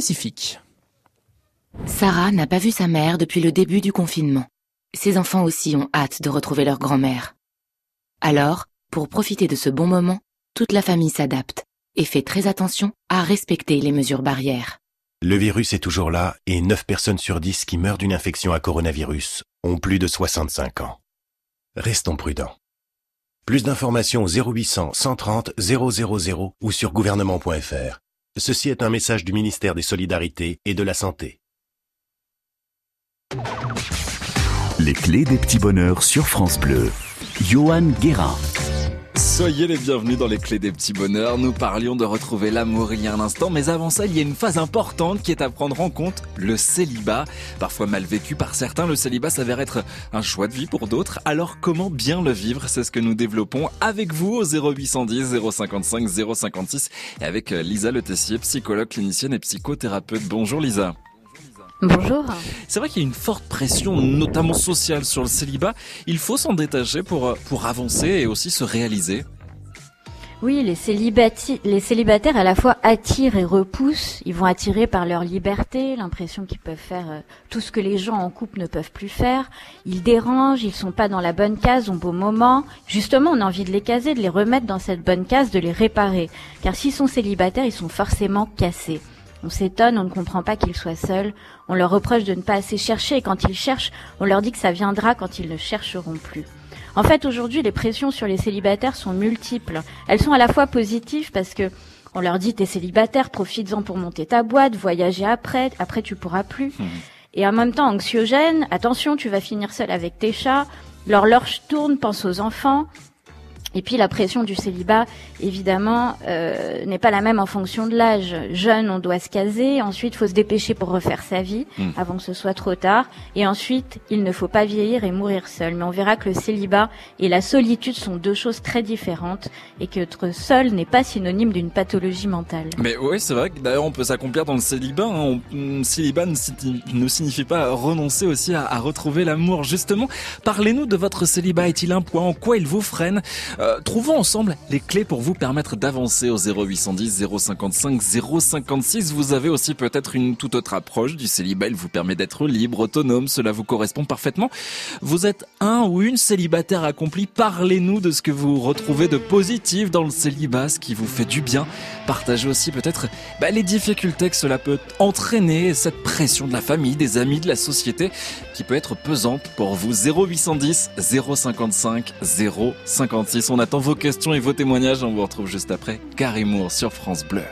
spécifique. Sarah n'a pas vu sa mère depuis le début du confinement. Ses enfants aussi ont hâte de retrouver leur grand-mère. Alors, pour profiter de ce bon moment, toute la famille s'adapte et fait très attention à respecter les mesures barrières. Le virus est toujours là et 9 personnes sur 10 qui meurent d'une infection à coronavirus ont plus de 65 ans. Restons prudents. Plus d'informations au 0800 130 000 ou sur gouvernement.fr. Ceci est un message du ministère des Solidarités et de la Santé. Les clés des petits bonheurs sur France Bleu. Johan Guérin. Soyez les bienvenus dans les clés des petits bonheurs. Nous parlions de retrouver l'amour il y a un instant, mais avant ça, il y a une phase importante qui est à prendre en compte, le célibat. Parfois mal vécu par certains, le célibat s'avère être un choix de vie pour d'autres. Alors comment bien le vivre? C'est ce que nous développons avec vous au 0810 055 056 et avec Lisa Letessier, psychologue, clinicienne et psychothérapeute. Bonjour Lisa. Bonjour. C'est vrai qu'il y a une forte pression, notamment sociale, sur le célibat. Il faut s'en détacher pour avancer et aussi se réaliser. Oui, les célibataires à la fois attirent et repoussent. Ils vont attirer par leur liberté, l'impression qu'ils peuvent faire tout ce que les gens en couple ne peuvent plus faire. Ils dérangent, ils sont pas dans la bonne case au bon moment. Justement, on a envie de les caser, de les remettre dans cette bonne case, de les réparer. Car s'ils sont célibataires, ils sont forcément cassés. On s'étonne, on ne comprend pas qu'ils soient seuls. On leur reproche de ne pas assez chercher et quand ils cherchent, on leur dit que ça viendra quand ils ne chercheront plus. En fait, aujourd'hui, les pressions sur les célibataires sont multiples. Elles sont à la fois positives parce que on leur dit t'es célibataire, profites-en pour monter ta boîte, voyager après tu pourras plus. Et en même temps anxiogènes, attention, tu vas finir seul avec tes chats, l'horloge tourne, pense aux enfants. Et puis la pression du célibat, évidemment, n'est pas la même en fonction de l'âge. Jeune, on doit se caser, ensuite faut se dépêcher pour refaire sa vie avant que ce soit trop tard. Et ensuite, il ne faut pas vieillir et mourir seul. Mais on verra que le célibat et la solitude sont deux choses très différentes et que être seul n'est pas synonyme d'une pathologie mentale. Mais oui, c'est vrai que d'ailleurs on peut s'accomplir dans le célibat. Célibat ne signifie pas renoncer aussi à retrouver l'amour. Justement, parlez-nous de votre célibat. Est-il un point? En quoi il vous freine? Trouvons ensemble les clés pour vous permettre d'avancer au 0810 055 056. Vous avez aussi peut-être une toute autre approche du célibat. Il vous permet d'être libre, autonome. Cela vous correspond parfaitement. Vous êtes un ou une célibataire accomplie. Parlez-nous de ce que vous retrouvez de positif dans le célibat, ce qui vous fait du bien. Partagez aussi peut-être les difficultés que cela peut entraîner, cette pression de la famille, des amis, de la société qui peut être pesante pour vous. 0810 055 056. On attend vos questions et vos témoignages. On vous retrouve juste après Gary Moore sur France Bleu.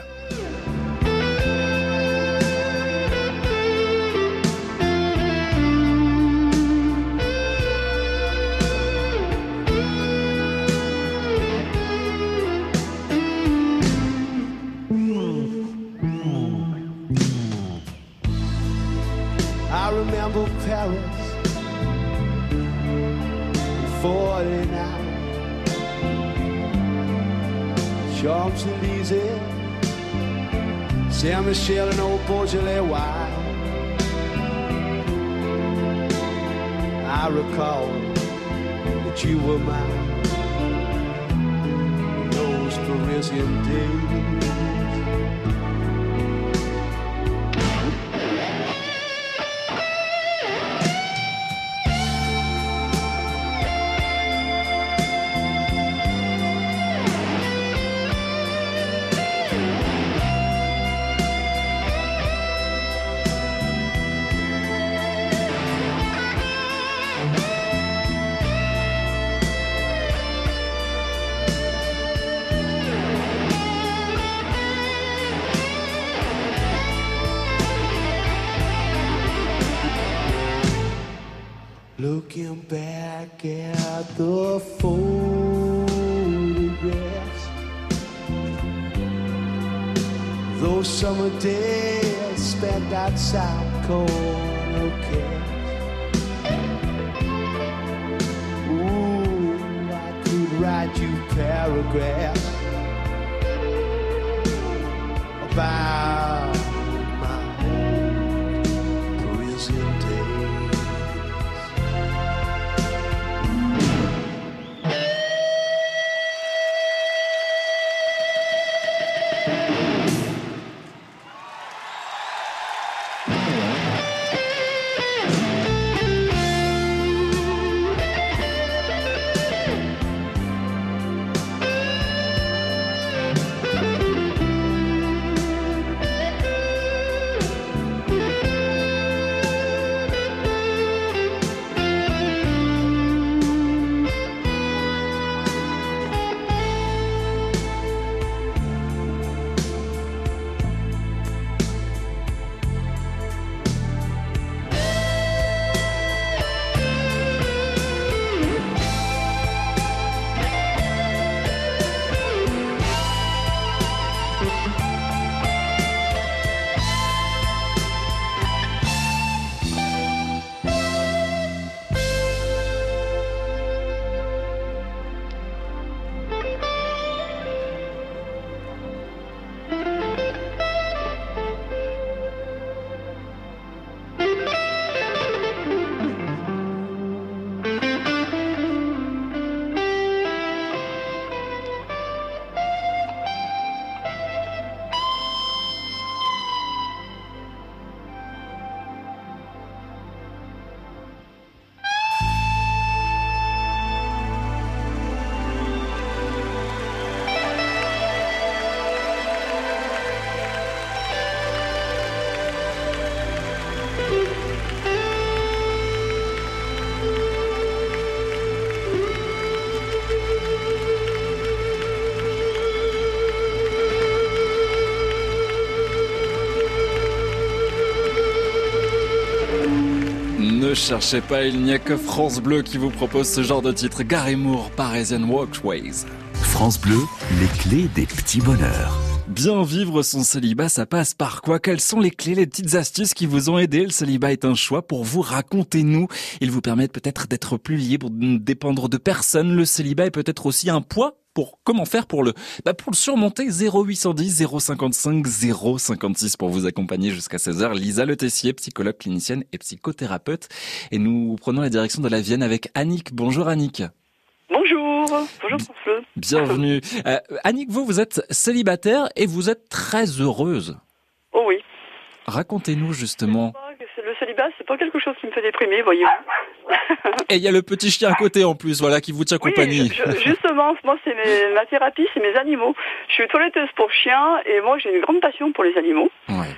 I remember Paris falling out. Champs-Élysées, Saint-Michel and old Beaujolais wine. I recall that you were mine in those Parisian days. Looking back at the photographs, those summer days spent outside corner cafes. Ooh, I could write you paragraphs about my old prison days. ne cherchez pas, il n'y a que France Bleu qui vous propose ce genre de titre. Gary Moore, Parisian Walkways. France Bleu, les clés des petits bonheurs. Bien vivre son célibat, ça passe par quoi? Quelles sont les clés, les petites astuces qui vous ont aidé? Le célibat est un choix pour vous, racontez-nous. Il vous permet peut-être d'être plus libre, de ne dépendre de personne. Le célibat est peut-être aussi un poids. Pour comment faire pour le surmonter? 0810 055 056 pour vous accompagner jusqu'à 16h. Lisa Letessier, psychologue, clinicienne et psychothérapeute. Et nous prenons la direction de la Vienne avec Annick. Bonjour Annick. Bonjour France Bleu. Bienvenue. Annick, vous êtes célibataire et vous êtes très heureuse. Oh oui. Racontez-nous justement. Le célibat, c'est pas quelque chose qui me fait déprimer, voyez-vous. Et il y a le petit chien à côté en plus, voilà, qui vous tient compagnie. Justement, moi, c'est ma thérapie, c'est mes animaux. Je suis toiletteuse pour chiens et moi, j'ai une grande passion pour les animaux. Ouais.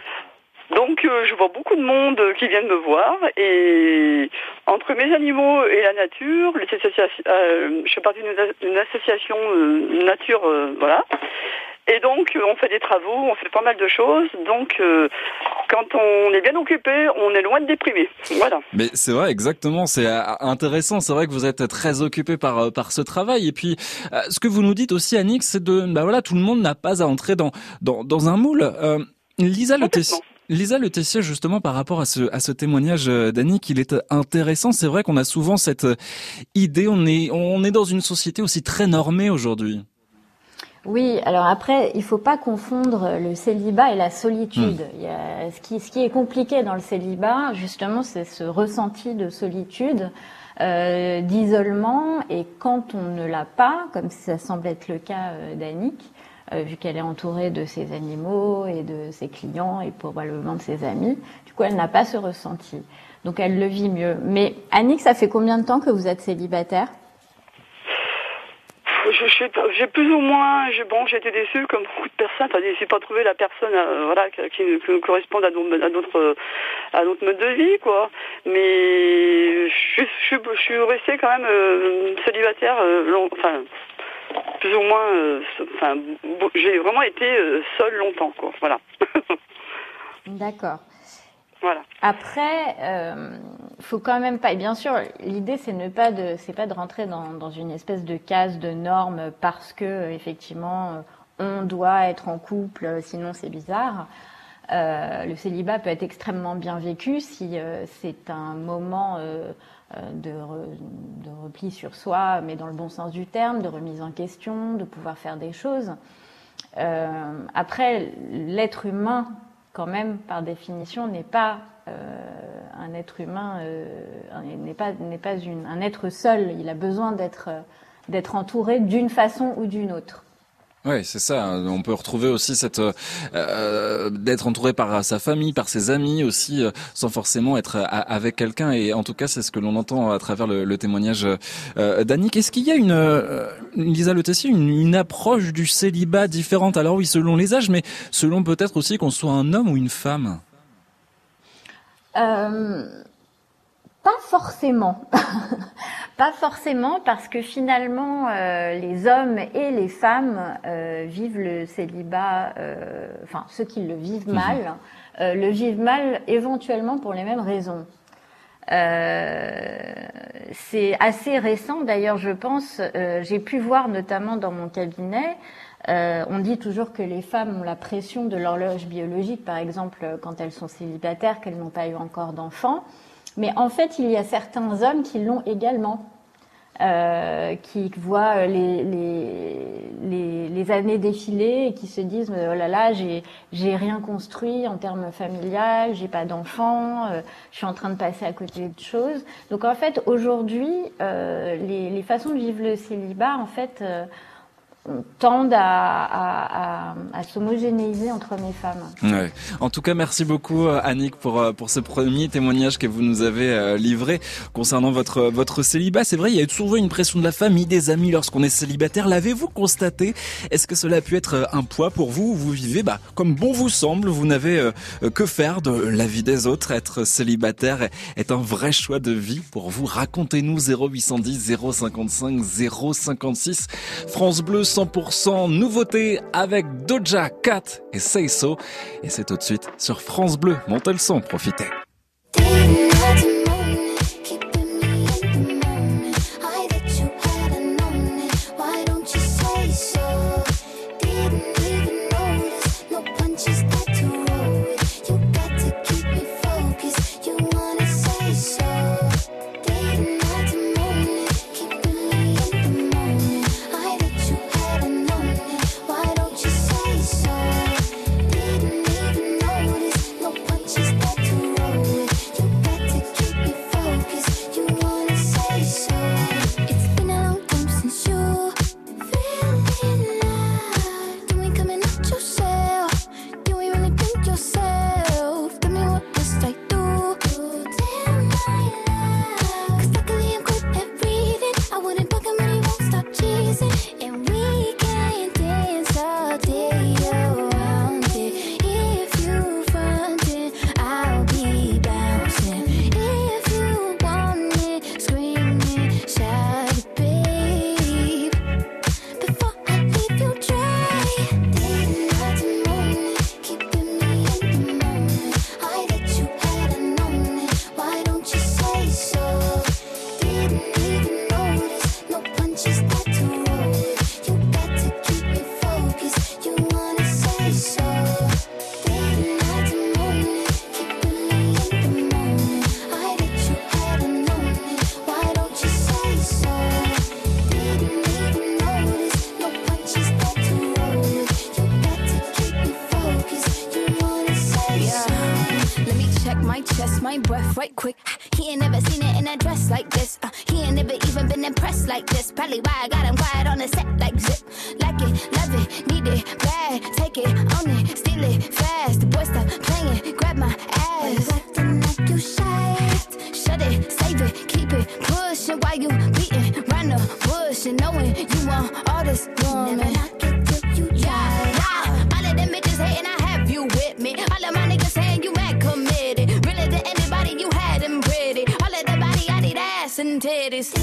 Donc, je vois beaucoup de monde qui viennent me voir et entre mes animaux et la nature, je fais partie d'une association nature, voilà. Et donc, on fait des travaux, on fait pas mal de choses. Donc, quand on est bien occupé, on est loin de déprimer. Voilà. Mais c'est vrai, exactement. C'est intéressant. C'est vrai que vous êtes très occupé par ce travail. Et puis, ce que vous nous dites aussi, Annick, c'est tout le monde n'a pas à entrer dans un moule. Lisa Letessier, justement, par rapport à ce témoignage d'Annick, il est intéressant. C'est vrai qu'on a souvent cette idée, on est dans une société aussi très normée aujourd'hui. Oui, alors après, il faut pas confondre le célibat et la solitude. Il y a, ce qui est compliqué dans le célibat, justement, c'est ce ressenti de solitude, d'isolement, et quand on ne l'a pas, comme ça semble être le cas d'Annick, vu qu'elle est entourée de ses animaux et de ses clients et probablement de ses amis, du coup elle n'a pas ce ressenti, donc elle le vit mieux. Mais Annick, ça fait combien de temps que vous êtes célibataire? J'ai plus ou moins, j'ai été déçue comme beaucoup de personnes. Enfin, j'ai pas trouvé la personne, qui corresponde à notre mode de vie, quoi. Mais je suis restée quand même célibataire, plus ou moins. J'ai vraiment été seule longtemps, quoi. Voilà. D'accord. Voilà. Après, faut quand même pas. Et bien sûr, l'idée c'est pas de rentrer dans une espèce de case de normes parce que effectivement on doit être en couple, sinon c'est bizarre. Le célibat peut être extrêmement bien vécu si c'est un moment de repli sur soi, mais dans le bon sens du terme, de remise en question, de pouvoir faire des choses. Après, l'être humain, quand même, par définition, n'est pas un être humain, n'est pas un être seul. Il a besoin d'être entouré d'une façon ou d'une autre. Oui, c'est ça. On peut retrouver aussi cette d'être entouré par sa famille, par ses amis aussi, sans forcément être avec quelqu'un. Et en tout cas, c'est ce que l'on entend à travers le témoignage d'Annick. Est-ce qu'il y a Lisa Letessier, une approche du célibat différente? Alors oui, selon les âges, mais selon peut-être aussi qu'on soit un homme ou une femme. Pas forcément. Pas forcément, parce que finalement, les hommes et les femmes vivent le célibat, ceux qui le vivent mal, éventuellement pour les mêmes raisons. C'est assez récent, d'ailleurs, je pense. J'ai pu voir, notamment dans mon cabinet, on dit toujours que les femmes ont la pression de l'horloge biologique, par exemple, quand elles sont célibataires, qu'elles n'ont pas eu encore d'enfants. Mais en fait, il y a certains hommes qui l'ont également, qui voient les années défiler et qui se disent « Oh là là, j'ai rien construit en termes familiales, j'ai pas d'enfants, je suis en train de passer à côté de choses. » Donc en fait, aujourd'hui, les façons de vivre le célibat, en fait, tendent à s'homogénéiser entre hommes et femmes. Ouais. En tout cas, merci beaucoup Annick pour ce premier témoignage que vous nous avez livré concernant votre célibat. C'est vrai, il y a souvent une pression de la famille, des amis lorsqu'on est célibataire. L'avez-vous constaté? Est-ce que cela a pu être un poids pour vous? Vous vivez comme bon vous semble, vous n'avez que faire de la vie des autres. Être célibataire est un vrai choix de vie pour vous. Racontez-nous 0810 055 056. France Bleu 100% nouveauté avec Doja Cat et Say So. Et c'est tout de suite sur France Bleu. Montez le son, profitez. Let me check my chest, my breath right quick. He ain't never seen it in a dress like this. He ain't never even been impressed like this. Probably why I got him quiet on the set like zip. Like it, love it, need it, bad. Take it, own it, steal it, fast. The boy stop playing, grab my ass. Acting like you shy. Shut it, save it, keep it, pushing. While you beating round the bush and knowing you want all this woman. Never knock it till you die. Wow. All of them bitches hating, I have you with me. All of my niggas saying you mad committed. Really to anybody, you had them pretty. All of the body, I need ass and titties.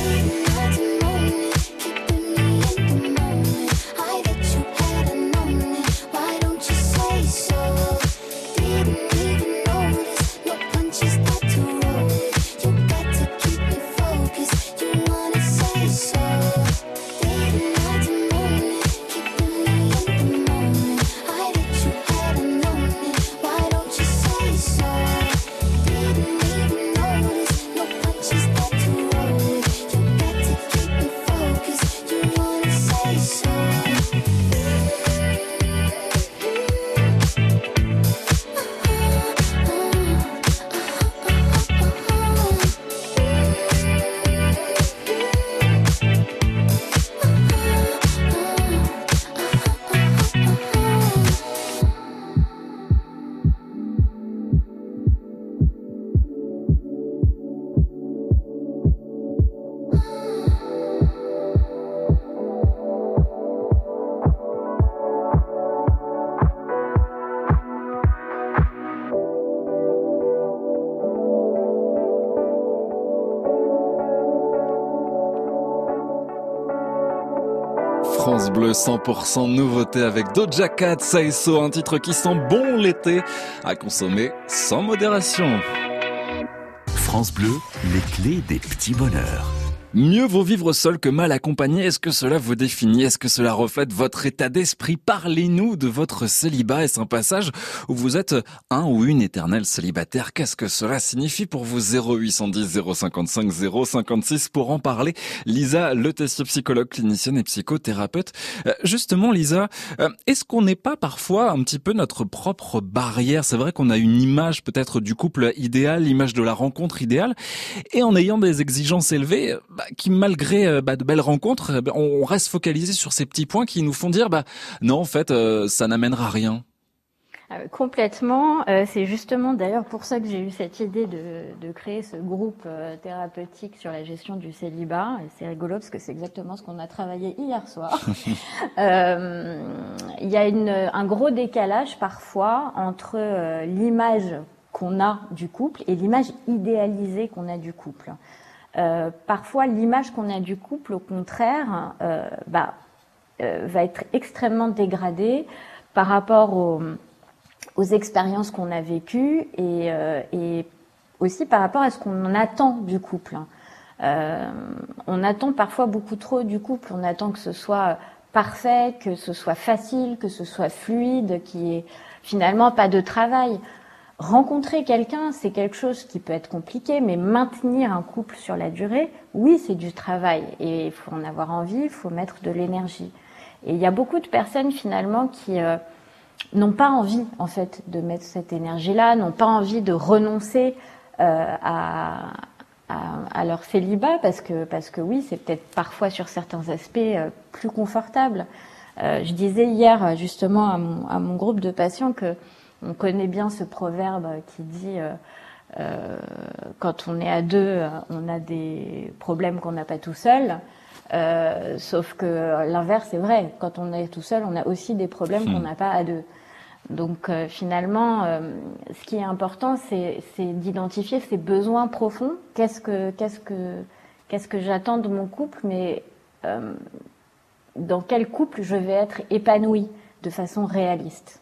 France Bleu, 100% nouveauté avec Doja Cat, Say So, un titre qui sent bon l'été, à consommer sans modération. France Bleu, les clés des petits bonheurs. Mieux vaut vivre seul que mal accompagné. Est-ce que cela vous définit? Est-ce que cela reflète votre état d'esprit? Parlez-nous de votre célibat. Est-ce un passage où vous êtes un ou une éternelle célibataire? Qu'est-ce que cela signifie pour vous? 0810 055 056 pour en parler. Lisa Letessier, psychologue, clinicienne et psychothérapeute. Justement, Lisa, est-ce qu'on n'est pas parfois un petit peu notre propre barrière? C'est vrai qu'on a une image peut-être du couple idéal, l'image de la rencontre idéale, et en ayant des exigences élevées, qui malgré de belles rencontres, on reste focalisé sur ces petits points qui nous font dire non, en fait, ça n'amènera à rien. Complètement. C'est justement d'ailleurs pour ça que j'ai eu cette idée de créer ce groupe thérapeutique sur la gestion du célibat. Et c'est rigolo parce que c'est exactement ce qu'on a travaillé hier soir. Il y a un gros décalage parfois entre l'image qu'on a du couple et l'image idéalisée qu'on a du couple. Parfois, l'image qu'on a du couple, au contraire, va être extrêmement dégradée par rapport aux expériences qu'on a vécues et aussi par rapport à ce qu'on attend du couple. On attend parfois beaucoup trop du couple. On attend que ce soit parfait, que ce soit facile, que ce soit fluide, qu'il n'y ait finalement pas de travail. Rencontrer quelqu'un, c'est quelque chose qui peut être compliqué, mais maintenir un couple sur la durée, oui, c'est du travail. Et il faut en avoir envie, il faut mettre de l'énergie. Et il y a beaucoup de personnes, finalement, qui n'ont pas envie, en fait, de mettre cette énergie-là, n'ont pas envie de renoncer à leur célibat, parce que oui, c'est peut-être parfois, sur certains aspects, plus confortable. Je disais hier, justement, à mon groupe de patients que on connaît bien ce proverbe qui dit quand on est à deux, on a des problèmes qu'on n'a pas tout seul. Sauf que l'inverse est vrai. Quand on est tout seul, on a aussi des problèmes qu'on n'a pas à deux. Donc finalement, ce qui est important, c'est d'identifier ses besoins profonds. Qu'est-ce que j'attends de mon couple, mais dans quel couple je vais être épanouie de façon réaliste.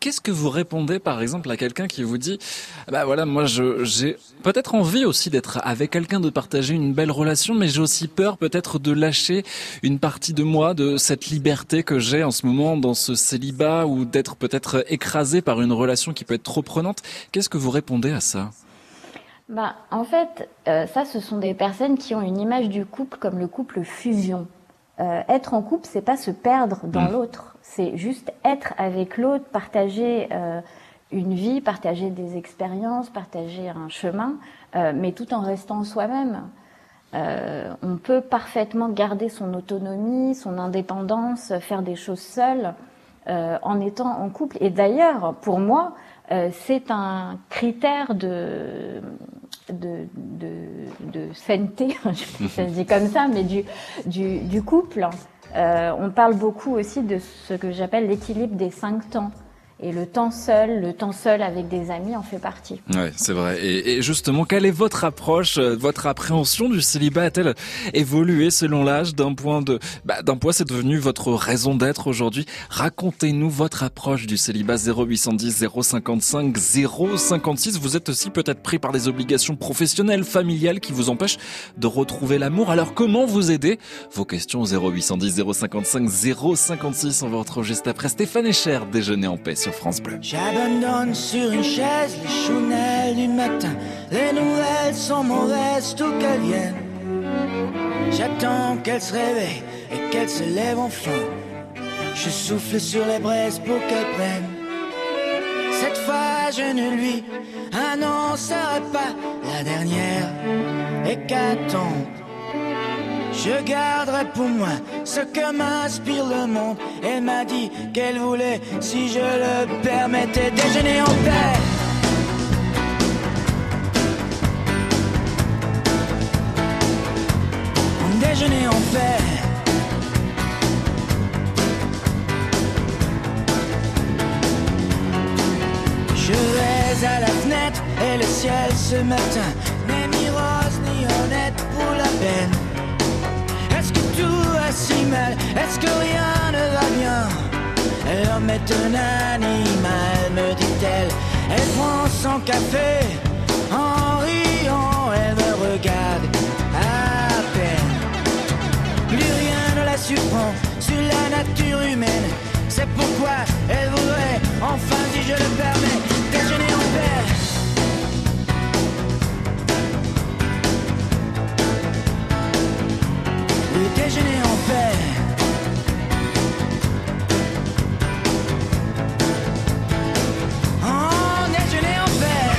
Qu'est-ce que vous répondez, par exemple, à quelqu'un qui vous dit « Bah voilà, moi, j'ai peut-être envie aussi d'être avec quelqu'un, de partager une belle relation, mais j'ai aussi peur peut-être de lâcher une partie de moi, de cette liberté que j'ai en ce moment dans ce célibat ou d'être peut-être écrasé par une relation qui peut être trop prenante. » Qu'est-ce que vous répondez à ça ? Bah, en fait, ça, ce sont des personnes qui ont une image du couple comme le couple fusion. Être en couple, c'est pas se perdre dans l'autre, c'est juste être avec l'autre, partager une vie, partager des expériences, partager un chemin, mais tout en restant soi-même. On peut parfaitement garder son autonomie, son indépendance, faire des choses seules en étant en couple. Et d'ailleurs, pour moi, c'est un critère de sainteté, ça se dit comme ça, mais du couple. On parle beaucoup aussi de ce que j'appelle l'équilibre des 5 temps. Et le temps seul avec des amis en fait partie. Ouais, c'est vrai. Et justement, quelle est votre approche, votre appréhension du célibat a-t-elle évolué selon l'âge d'un point, c'est devenu votre raison d'être aujourd'hui. Racontez-nous votre approche du célibat 0810 055 056. Vous êtes aussi peut-être pris par des obligations professionnelles, familiales qui vous empêchent de retrouver l'amour. Alors comment vous aider? Vos questions 0810 055 056. On vous retrouve juste après Stéphane Echer, Déjeuner en paix. France Bleu. J'abandonne sur une chaise les chounelles du matin. Les nouvelles sont mauvaises, tout qu'elles viennent. J'attends qu'elles se réveillent et qu'elles se lèvent enfin. Je souffle sur les braises pour qu'elles prennent. Cette fois je ne lui annoncerai pas la dernière hécatombe. Je garderai pour moi ce que m'inspire le monde. Elle m'a dit qu'elle voulait, si je le permettais, déjeuner en paix. Déjeuner en paix. Je vais à la fenêtre et le ciel ce matin n'est ni rose ni honnête pour la peine. Tout va si mal, est-ce que rien ne va bien? L'homme est un animal, me dit-elle. Elle prend son café, en riant, elle me regarde à peine. Plus rien ne la surprend sur la nature humaine. C'est pourquoi elle voudrait, enfin si je le permets, déjeuner en paix. Déjeuner en paix. Oh, déjeuner en paix.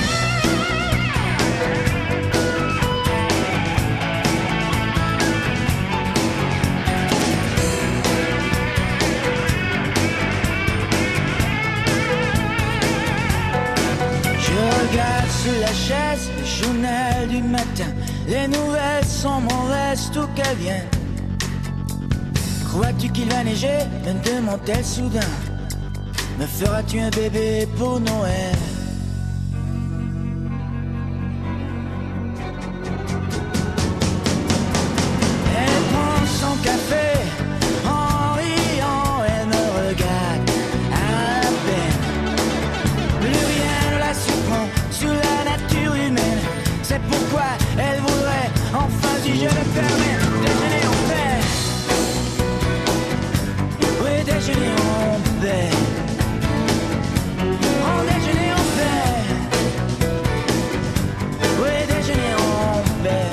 Je regarde sous la chaise le journal du matin. Les nouvelles sont mauvaises, tout qu'elles viennent. Crois-tu qu'il va neiger? Me demande-t-elle soudain. Me feras-tu un bébé pour Noël? Elle prend son café, en riant, elle me regarde à peine. Plus rien ne la surprend sur la nature humaine. C'est pourquoi elle voudrait, enfin si je le permets, déjeuner en paix. Déjeuner en paix. On déjeuner en paix. Oui, déjeuner en paix.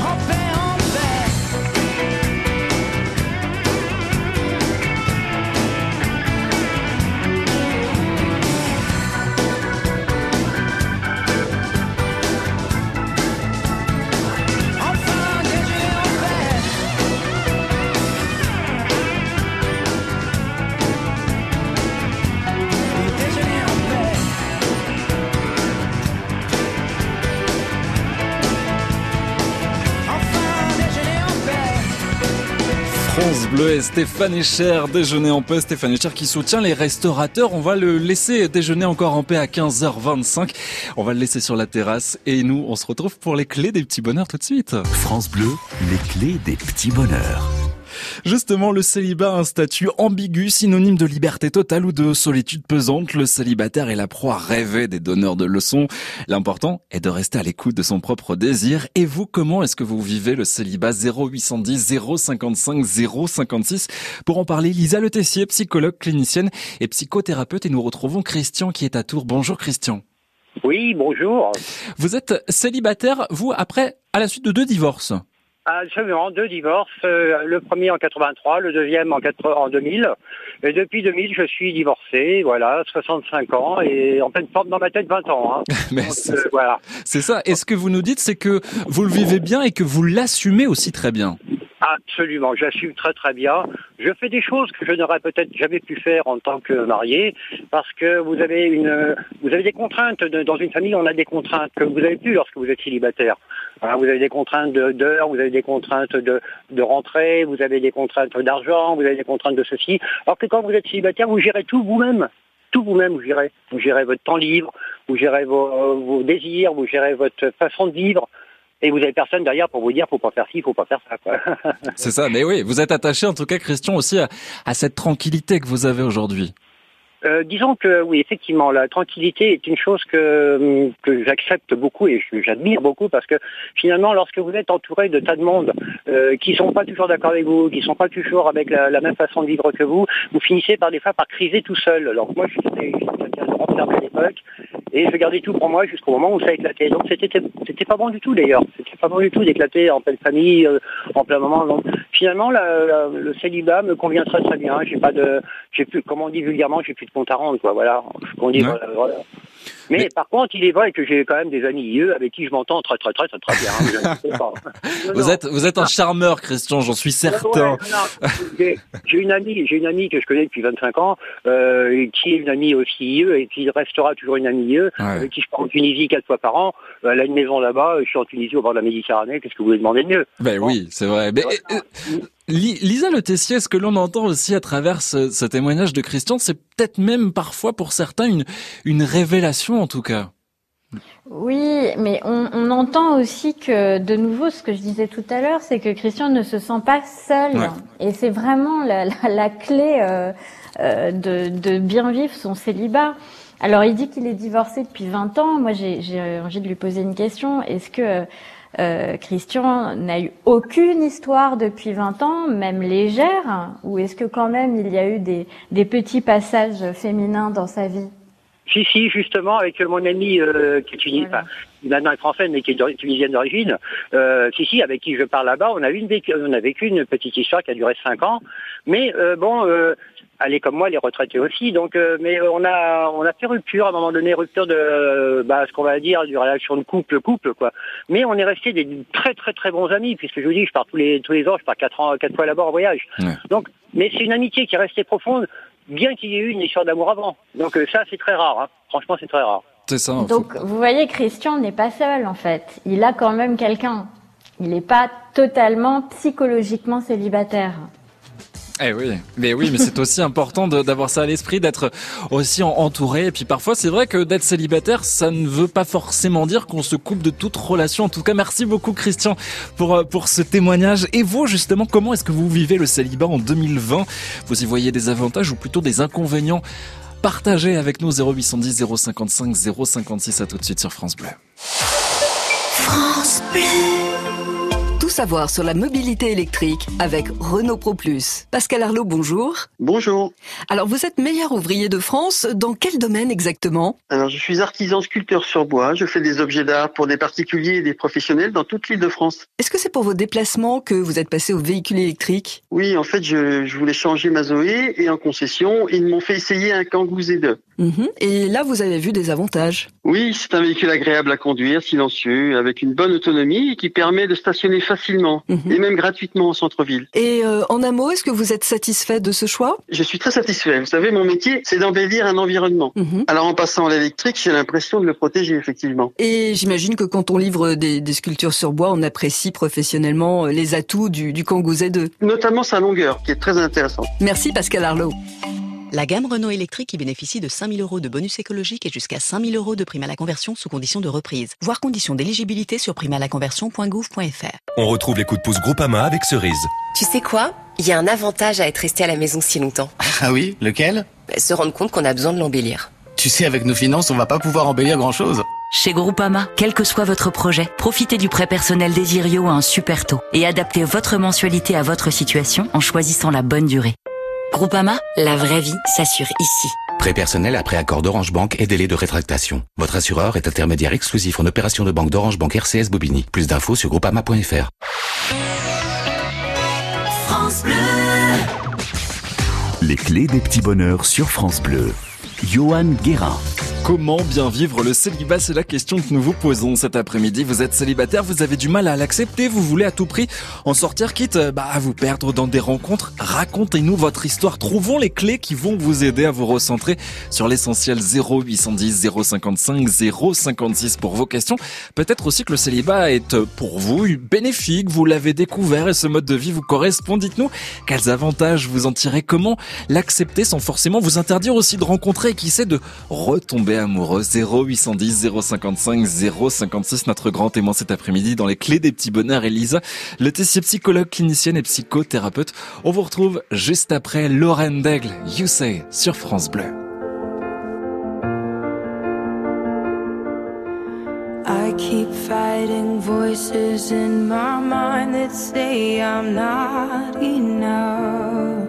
En paix, en paix. Enfin, déjeuner en paix. France Bleu et Stéphane Echer, Déjeuner en paix. Stéphane Echer qui soutient les restaurateurs. On va le laisser déjeuner encore en paix à 15h25. On va le laisser sur la terrasse. Et nous, on se retrouve pour les clés des petits bonheurs tout de suite. France Bleu, les clés des petits bonheurs. Justement, le célibat a un statut ambigu, synonyme de liberté totale ou de solitude pesante. Le célibataire est la proie rêvée des donneurs de leçons. L'important est de rester à l'écoute de son propre désir. Et vous, comment est-ce que vous vivez le célibat? 0810 055 056. Pour en parler, Lisa Letessier, psychologue, clinicienne et psychothérapeute. Et nous retrouvons Christian qui est à Tours. Bonjour Christian. Oui, bonjour. Vous êtes célibataire, vous, à la suite de 2 divorces. Absolument, deux divorces, le premier en 83, le deuxième en 2000. Et depuis 2000, je suis divorcé, voilà, 65 ans, et en pleine forme dans ma tête, 20 ans. Hein. Mais donc, c'est, voilà. C'est ça, et ce que vous nous dites, c'est que vous le vivez bien et que vous l'assumez aussi très bien. Absolument, j'assume très très bien. Je fais des choses que je n'aurais peut-être jamais pu faire en tant que marié, parce que vous avez des contraintes. Dans une famille, on a des contraintes que vous n'avez plus lorsque vous êtes célibataire. Vous avez des contraintes d'heures, vous avez des contraintes de rentrée, vous avez des contraintes d'argent, vous avez des contraintes de ceci. Alors que quand vous êtes célibataire, vous gérez tout vous-même. Tout vous-même, vous gérez. Vous gérez votre temps libre, vous gérez vos désirs, vous gérez votre façon de vivre. Et vous avez personne derrière pour vous dire faut pas faire ci, faut pas faire ça, quoi. C'est ça, mais oui, vous êtes attaché en tout cas, Christian, aussi à cette tranquillité que vous avez aujourd'hui. Disons que oui, effectivement, la tranquillité est une chose que j'accepte beaucoup et j'admire beaucoup, parce que finalement, lorsque vous êtes entouré de tas de monde qui sont pas toujours d'accord avec vous, qui sont pas toujours avec la même façon de vivre que vous, vous finissez par des fois par criser tout seul. Alors moi, je suis à l'époque et je gardais tout pour moi jusqu'au moment où ça a éclaté. Donc c'était pas bon du tout d'ailleurs. C'était pas bon du tout d'éclater en pleine famille, en plein moment. Donc finalement, le célibat me convient très bien. J'ai plus, comme on dit vulgairement, j'ai plus de compte à rendre, quoi, voilà. Voilà. Mais par contre, il est vrai que j'ai quand même des amis IE avec qui je m'entends très très très très, très bien. Hein, vous êtes un charmeur, Christian, j'en suis certain. Ouais, j'ai une amie que je connais depuis 25 ans, qui est une amie aussi IE et qui restera toujours une amie IE, avec qui je pars en Tunisie 4 fois par an. Elle a une maison là-bas, je suis en Tunisie au bord de la Méditerranée, qu'est-ce que vous voulez demander de mieux? Ben bon, oui, c'est vrai. Mais Lisa Letessier, ce que l'on entend aussi à travers ce témoignage de Christian, c'est peut-être même parfois pour certains une révélation en tout cas. Oui, mais on entend aussi que, de nouveau, ce que je disais tout à l'heure, c'est que Christian ne se sent pas seul. Ouais. Et c'est vraiment la clé de bien vivre son célibat. Alors il dit qu'il est divorcé depuis 20 ans. Moi j'ai envie de lui poser une question. Est-ce que Christian n'a eu aucune histoire depuis 20 ans, même légère, ou est-ce que quand même il y a eu des petits passages féminins dans sa vie? Si, justement, avec mon ami qui est tunisienne, voilà. Maintenant est française, mais qui est tunisienne d'origine, avec qui je parle là-bas, on a vécu une petite histoire qui a duré 5 ans, mais elle est comme moi, elle est retraitée aussi, donc mais on a fait rupture à un moment donné, rupture de ce qu'on va dire d'une relation de couple quoi. Mais on est resté des très très très bons amis, puisque je vous dis, je pars tous les ans, je pars 4 fois là-bas en voyage. Ouais. Donc mais c'est une amitié qui est restée profonde, bien qu'il y ait eu une histoire d'amour avant. Donc ça c'est très rare, hein. Franchement c'est très rare. C'est ça. Donc vous voyez, Christian n'est pas seul en fait. Il a quand même quelqu'un. Il n'est pas totalement psychologiquement célibataire. Eh oui, mais c'est aussi important d'avoir ça à l'esprit, d'être aussi entouré. Et puis parfois, c'est vrai que d'être célibataire, ça ne veut pas forcément dire qu'on se coupe de toute relation. En tout cas, merci beaucoup Christian pour ce témoignage. Et vous, justement, comment est-ce que vous vivez le célibat en 2020? Vous y voyez des avantages ou plutôt des inconvénients? Partagez avec nous 0810 055 056. À tout de suite sur France Bleu. France Bleu. Tout savoir sur la mobilité électrique avec Renault Pro Plus. Pascal Arlaud, bonjour. Bonjour. Alors, vous êtes meilleur ouvrier de France. Dans quel domaine exactement? Alors, je suis artisan sculpteur sur bois. Je fais des objets d'art pour des particuliers et des professionnels dans toute l'île de France. Est-ce que c'est pour vos déplacements que vous êtes passé au véhicule électrique? Oui, en fait, je voulais changer ma Zoé et en concession, ils m'ont fait essayer un Kangoo Z2. Et là, vous avez vu des avantages? Oui, c'est un véhicule agréable à conduire, silencieux, avec une bonne autonomie et qui permet de stationner facilement et même gratuitement en centre-ville. Et en un mot, est-ce que vous êtes satisfait de ce choix? Je suis très satisfait. Vous savez, mon métier, c'est d'embellir un environnement. Alors en passant à l'électrique, j'ai l'impression de le protéger, effectivement. Et j'imagine que quand on livre des sculptures sur bois, on apprécie professionnellement les atouts du Kangoo Z2. Notamment sa longueur, qui est très intéressante. Merci Pascal Arlaud. La gamme Renault électrique qui bénéficie de 5 000 € de bonus écologique et jusqu'à 5 000 € de prime à la conversion sous condition de reprise. Voir conditions d'éligibilité sur primealaconversion.gouv.fr. On retrouve les coups de pouce Groupama avec Cerise. Tu sais quoi ? Il y a un avantage à être resté à la maison si longtemps. Ah oui ? Lequel ? Se rendre compte qu'on a besoin de l'embellir. Tu sais, avec nos finances, on va pas pouvoir embellir grand-chose. Chez Groupama, quel que soit votre projet, profitez du prêt personnel Désirio à un super taux et adaptez votre mensualité à votre situation en choisissant la bonne durée. Groupama, la vraie vie s'assure ici. Prêt personnel après accord d'Orange Bank et délai de rétractation. Votre assureur est intermédiaire exclusif en opération de banque d'Orange Bank RCS Bobigny. Plus d'infos sur groupama.fr. Les clés des petits bonheurs sur France Bleu. Johan Guérin. Comment bien vivre le célibat, c'est la question que nous vous posons cet après-midi. Vous êtes célibataire, vous avez du mal à l'accepter, vous voulez à tout prix en sortir, quitte à vous perdre dans des rencontres. Racontez-nous votre histoire, trouvons les clés qui vont vous aider à vous recentrer sur l'essentiel. 0810 055 056 pour vos questions. Peut-être aussi que le célibat est pour vous bénéfique, vous l'avez découvert et ce mode de vie vous correspond. Dites-nous quels avantages vous en tirez, comment l'accepter sans forcément vous interdire aussi de rencontrer et qui sait de retomber amoureux. 0810 055 056, notre grand témoin cet après-midi dans les clés des petits bonheurs, Lisa Letessier, psychologue, clinicienne et psychothérapeute. On vous retrouve juste après Lauren Daigle, You Say, sur France Bleu. I keep fighting voices in my mind that say I'm not enough.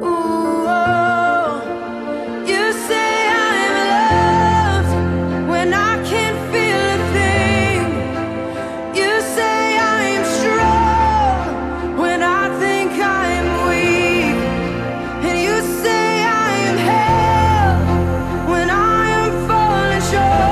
Ooh, oh, you say I'm loved when I can't feel a thing. You say I'm strong when I think I'm weak. And you say I'm held when I am falling short.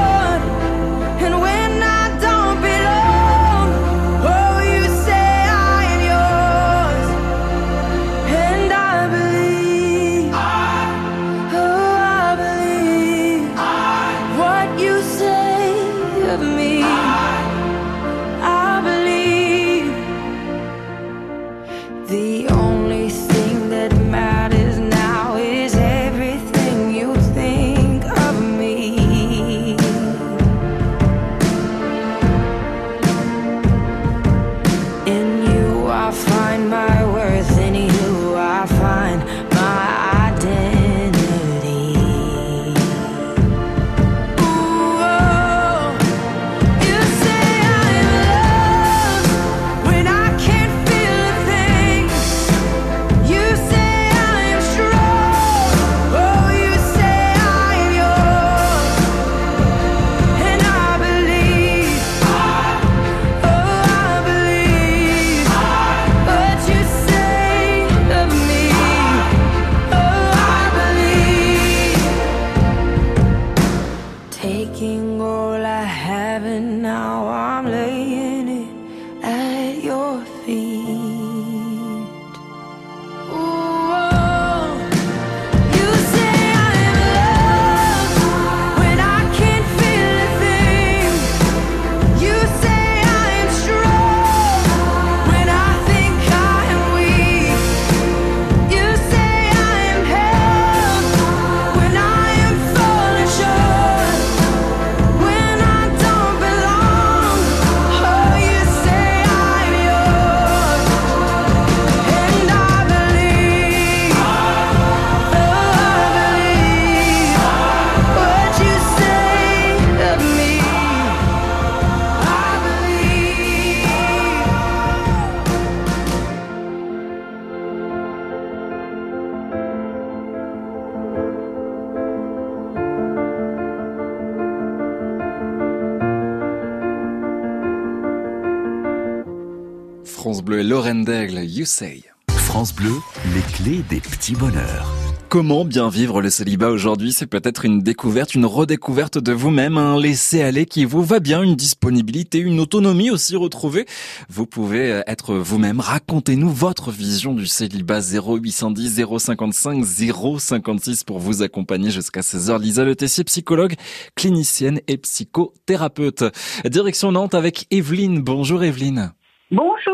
France Bleu, Lauren Daigle, You Say. France Bleu, les clés des petits bonheurs. Comment bien vivre le célibat aujourd'hui? C'est peut-être une découverte, une redécouverte de vous-même, un laisser-aller qui vous va bien, une disponibilité, une autonomie aussi retrouvée. Vous pouvez être vous-même. Racontez-nous votre vision du célibat. 0810 055 056 pour vous accompagner jusqu'à 16h. Lisa Letessier, psychologue, clinicienne et psychothérapeute. Direction Nantes avec Evelyne. Bonjour Evelyne. Bonjour.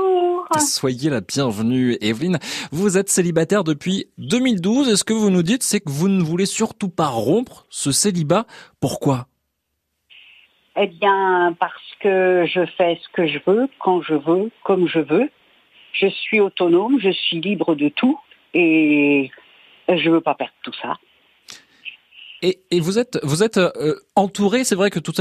Soyez la bienvenue, Evelyne. Vous êtes célibataire depuis 2012. Et ce que vous nous dites, c'est que vous ne voulez surtout pas rompre ce célibat. Pourquoi ? Eh bien, parce que je fais ce que je veux, quand je veux, comme je veux. Je suis autonome, je suis libre de tout et je veux pas perdre tout ça. Et vous êtes entouré, c'est vrai que depuis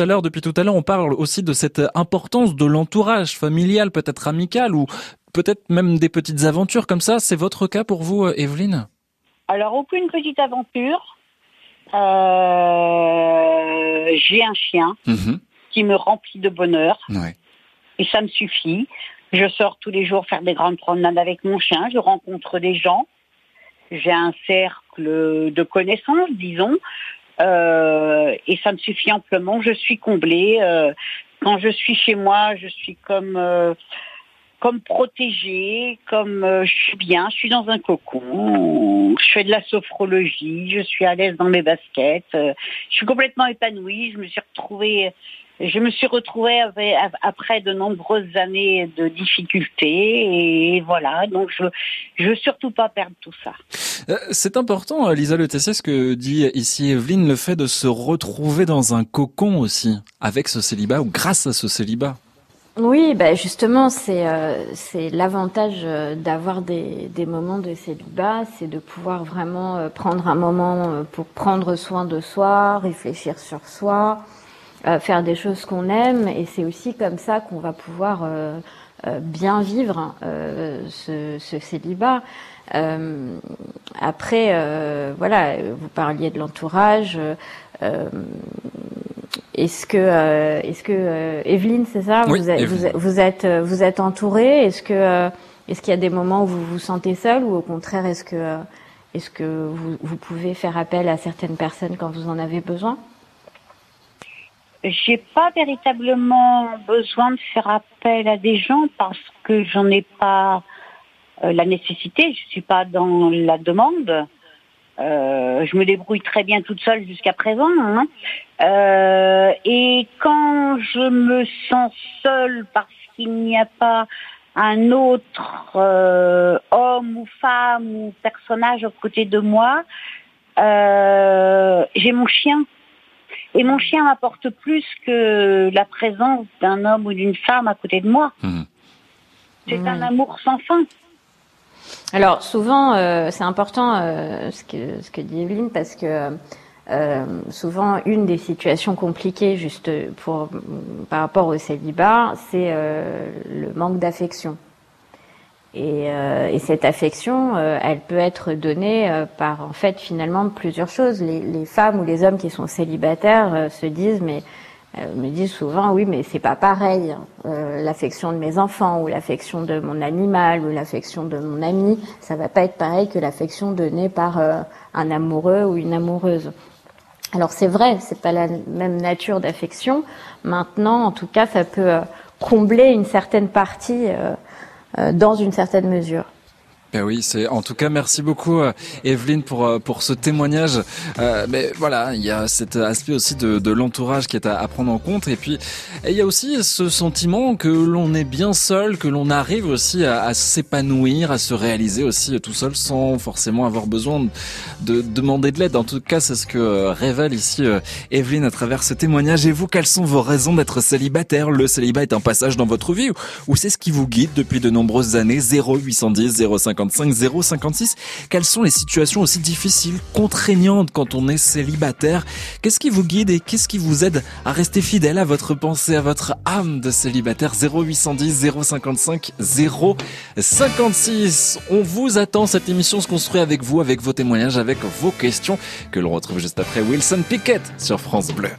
tout à l'heure, on parle aussi de cette importance de l'entourage familial, peut-être amical ou peut-être même des petites aventures comme ça. C'est votre cas pour vous, Evelyne ? Alors, au bout d'une petite aventure, j'ai un chien qui me remplit de bonheur. Ouais. Et ça me suffit. Je sors tous les jours faire des grandes promenades avec mon chien. Je rencontre des gens. J'ai un cercle de connaissances, disons. Et ça me suffit amplement. Je suis comblée. Quand je suis chez moi, je suis comme protégée, je suis bien, je suis dans un cocon, je fais de la sophrologie, je suis à l'aise dans mes baskets, je suis complètement épanouie, je me suis retrouvée avec, après de nombreuses années de difficultés, et voilà, donc je veux surtout pas perdre tout ça. C'est important, Lisa Letessier, ce que dit ici Evelyne, le fait de se retrouver dans un cocon aussi, avec ce célibat ou grâce à ce célibat. Oui, ben justement, c'est l'avantage d'avoir des moments de célibat, c'est de pouvoir vraiment prendre un moment pour prendre soin de soi, réfléchir sur soi, faire des choses qu'on aime, et c'est aussi comme ça qu'on va pouvoir bien vivre ce célibat. Après, voilà, vous parliez de l'entourage. Est-ce que Evelyne, c'est ça? Oui, vous êtes entourée. Est-ce qu'il y a des moments où vous vous sentez seule, ou au contraire est-ce que vous pouvez faire appel à certaines personnes quand vous en avez besoin? J'ai pas véritablement besoin de faire appel à des gens parce que j'en ai pas la nécessité. Je suis pas dans la demande. Je me débrouille très bien toute seule jusqu'à présent, hein. Et quand je me sens seule parce qu'il n'y a pas un autre homme ou femme ou personnage à côté de moi, j'ai mon chien. Et mon chien m'apporte plus que la présence d'un homme ou d'une femme à côté de moi. C'est un amour sans fin. Alors souvent, c'est important ce que dit Evelyne, parce que souvent une des situations compliquées juste par rapport au célibat, c'est le manque d'affection. Et cette affection, elle peut être donnée par en fait finalement plusieurs choses. Les femmes ou les hommes qui sont célibataires se disent me disent souvent, oui, mais c'est pas pareil, l'affection de mes enfants ou l'affection de mon animal ou l'affection de mon ami, ça va pas être pareil que l'affection donnée par un amoureux ou une amoureuse. Alors c'est vrai, c'est pas la même nature d'affection. Maintenant, en tout cas, ça peut combler une certaine partie dans une certaine mesure. Ben oui, en tout cas, merci beaucoup, Evelyne, pour ce témoignage. Mais voilà, il y a cet aspect aussi de l'entourage qui est à prendre en compte. Et puis, il y a aussi ce sentiment que l'on est bien seul, que l'on arrive aussi à s'épanouir, à se réaliser aussi tout seul sans forcément avoir besoin de demander de l'aide. En tout cas, c'est ce que révèle ici Evelyne à travers ce témoignage. Et vous, quelles sont vos raisons d'être célibataire? Le célibat est un passage dans votre vie ou c'est ce qui vous guide depuis de nombreuses années? 0810 050 056. Quelles sont les situations aussi difficiles, contraignantes quand on est célibataire? Qu'est-ce qui vous guide et qu'est-ce qui vous aide à rester fidèle à votre pensée, à votre âme de célibataire? 0810 055 056. On vous attend, cette émission se construit avec vous, avec vos témoignages, avec vos questions, que l'on retrouve juste après Wilson Pickett sur France Bleu.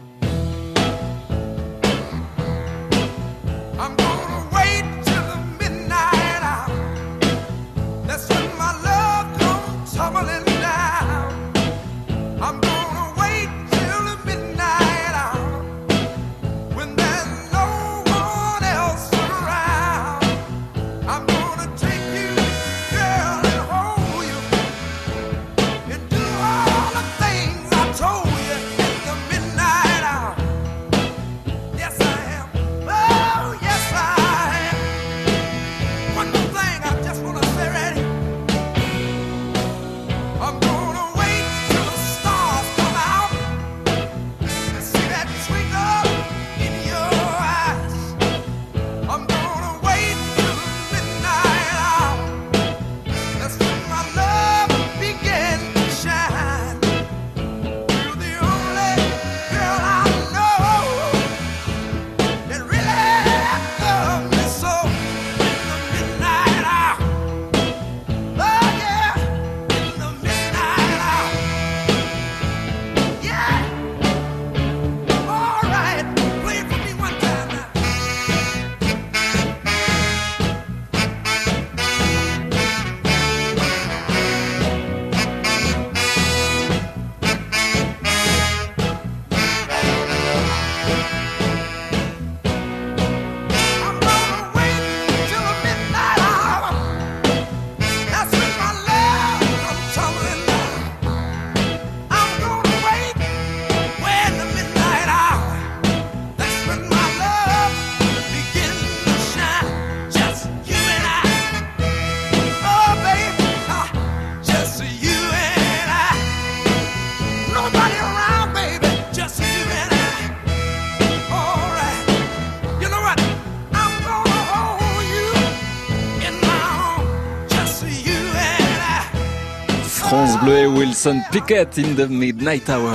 France Bleu et Wilson Pickett in the Midnight Hour.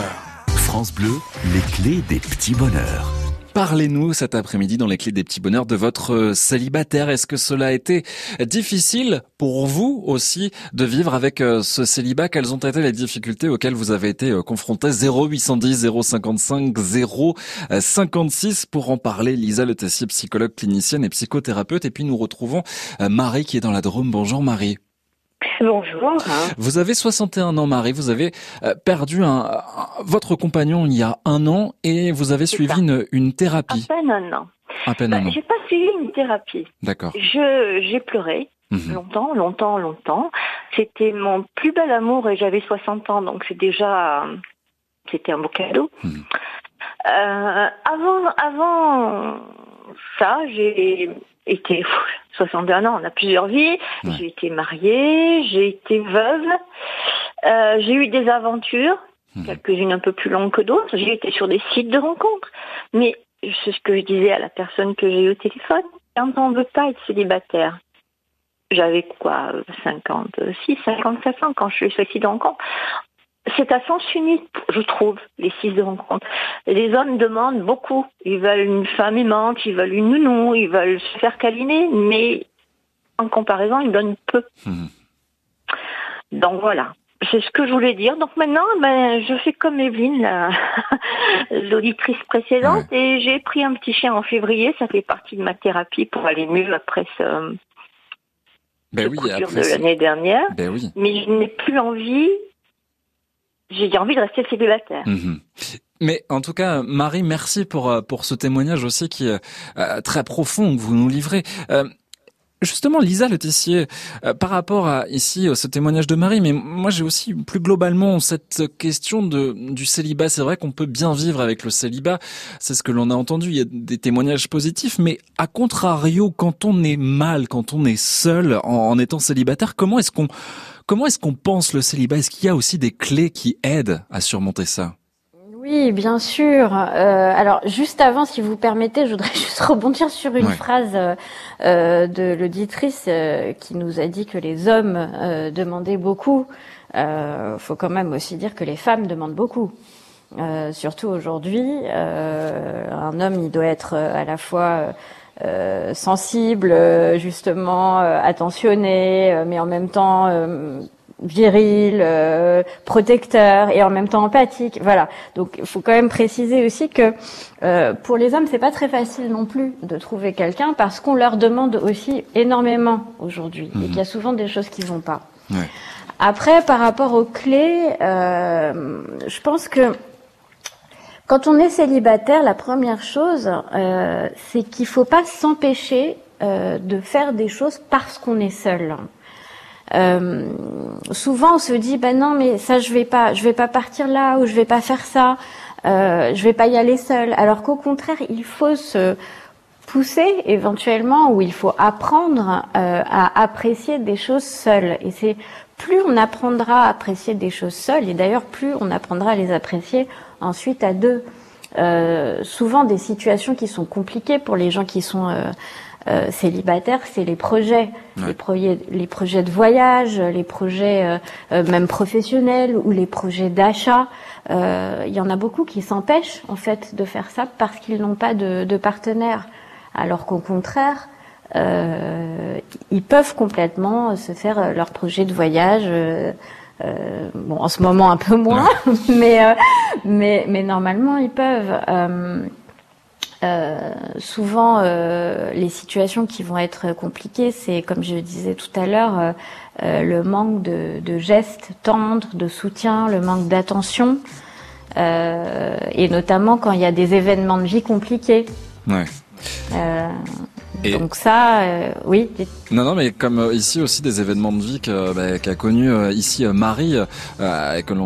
France Bleu, les clés des petits bonheurs. Parlez-nous cet après-midi dans les clés des petits bonheurs de votre célibataire. Est-ce que cela a été difficile pour vous aussi de vivre avec ce célibat? Quelles ont été les difficultés auxquelles vous avez été confrontés? 0810 055 056 pour en parler. Lisa Letessier, psychologue, clinicienne et psychothérapeute. Et puis nous retrouvons Marie qui est dans la Drôme. Bonjour Marie. Bonjour. Vous avez 61 ans, Marie. Vous avez perdu votre compagnon il y a un an et vous avez suivi une thérapie. À peine un an. J'ai pas suivi une thérapie. D'accord. J'ai pleuré longtemps. C'était mon plus bel amour et j'avais 60 ans, donc c'était un beau cadeau. Avant ça, j'ai été 61 ans, on a plusieurs vies. Ouais. J'ai été mariée, j'ai été veuve, j'ai eu des aventures, quelques-unes un peu plus longues que d'autres. J'ai été sur des sites de rencontres. Mais c'est ce que je disais à la personne que j'ai eu au téléphone. Quand on ne veut pas être célibataire, j'avais 56, 57 ans quand je suis sur les sites de rencontres. C'est à sens unique, je trouve, les sites de rencontre. Les hommes demandent beaucoup. Ils veulent une femme aimante, ils veulent une nounou, ils veulent se faire câliner, mais en comparaison, ils donnent peu. Donc voilà, c'est ce que je voulais dire. Donc maintenant, je fais comme Evelyne, l'auditrice précédente, et j'ai pris un petit chien en février. Ça fait partie de ma thérapie pour aller mieux après ce de l'année dernière. Mais je n'ai plus envie... J'ai envie de rester célibataire. Mais en tout cas, Marie, merci pour ce témoignage aussi qui est très profond que vous nous livrez. Justement, Lisa Letessier, par rapport à ici ce témoignage de Marie, mais moi j'ai aussi plus globalement cette question du célibat. C'est vrai qu'on peut bien vivre avec le célibat, c'est ce que l'on a entendu, il y a des témoignages positifs, mais à contrario, quand on est mal, quand on est seul en étant célibataire, comment est-ce qu'on pense le célibat? Est-ce qu'il y a aussi des clés qui aident à surmonter ça? Oui, bien sûr. Alors, juste avant, si vous permettez, je voudrais juste rebondir sur une phrase de l'auditrice qui nous a dit que les hommes demandaient beaucoup. Faut quand même aussi dire que les femmes demandent beaucoup. Surtout aujourd'hui, un homme, il doit être à la fois sensible, justement, attentionné, mais en même temps... viril, protecteur et en même temps empathique. Voilà. Donc, il faut quand même préciser aussi que pour les hommes, c'est pas très facile non plus de trouver quelqu'un parce qu'on leur demande aussi énormément aujourd'hui et qu'il y a souvent des choses qui vont pas. Ouais. Après, par rapport aux clés, je pense que quand on est célibataire, la première chose, c'est qu'il faut pas s'empêcher de faire des choses parce qu'on est seul. Souvent on se dit non mais ça je vais pas partir là ou je vais pas faire ça, je vais pas y aller seule, alors qu'au contraire il faut se pousser éventuellement ou il faut apprendre à apprécier des choses seules, et c'est plus on apprendra à apprécier des choses seules et d'ailleurs plus on apprendra à les apprécier ensuite à deux. Souvent des situations qui sont compliquées pour les gens qui sont célibataire, c'est les projets, les projets de voyage, les projets même professionnels ou les projets d'achat. Il y en a beaucoup qui s'empêchent en fait de faire ça parce qu'ils n'ont pas de partenaire, alors qu'au contraire, ils peuvent complètement se faire leur projet de voyage. Bon, en ce moment un peu moins, mais normalement ils peuvent. Souvent, les situations qui vont être compliquées, c'est comme je disais tout à l'heure, le manque de gestes tendres, de soutien, le manque d'attention, et notamment quand il y a des événements de vie compliqués. Ouais. Et donc ça, oui. Non, mais comme ici aussi des événements de vie qu'a connu ici Marie, que l'on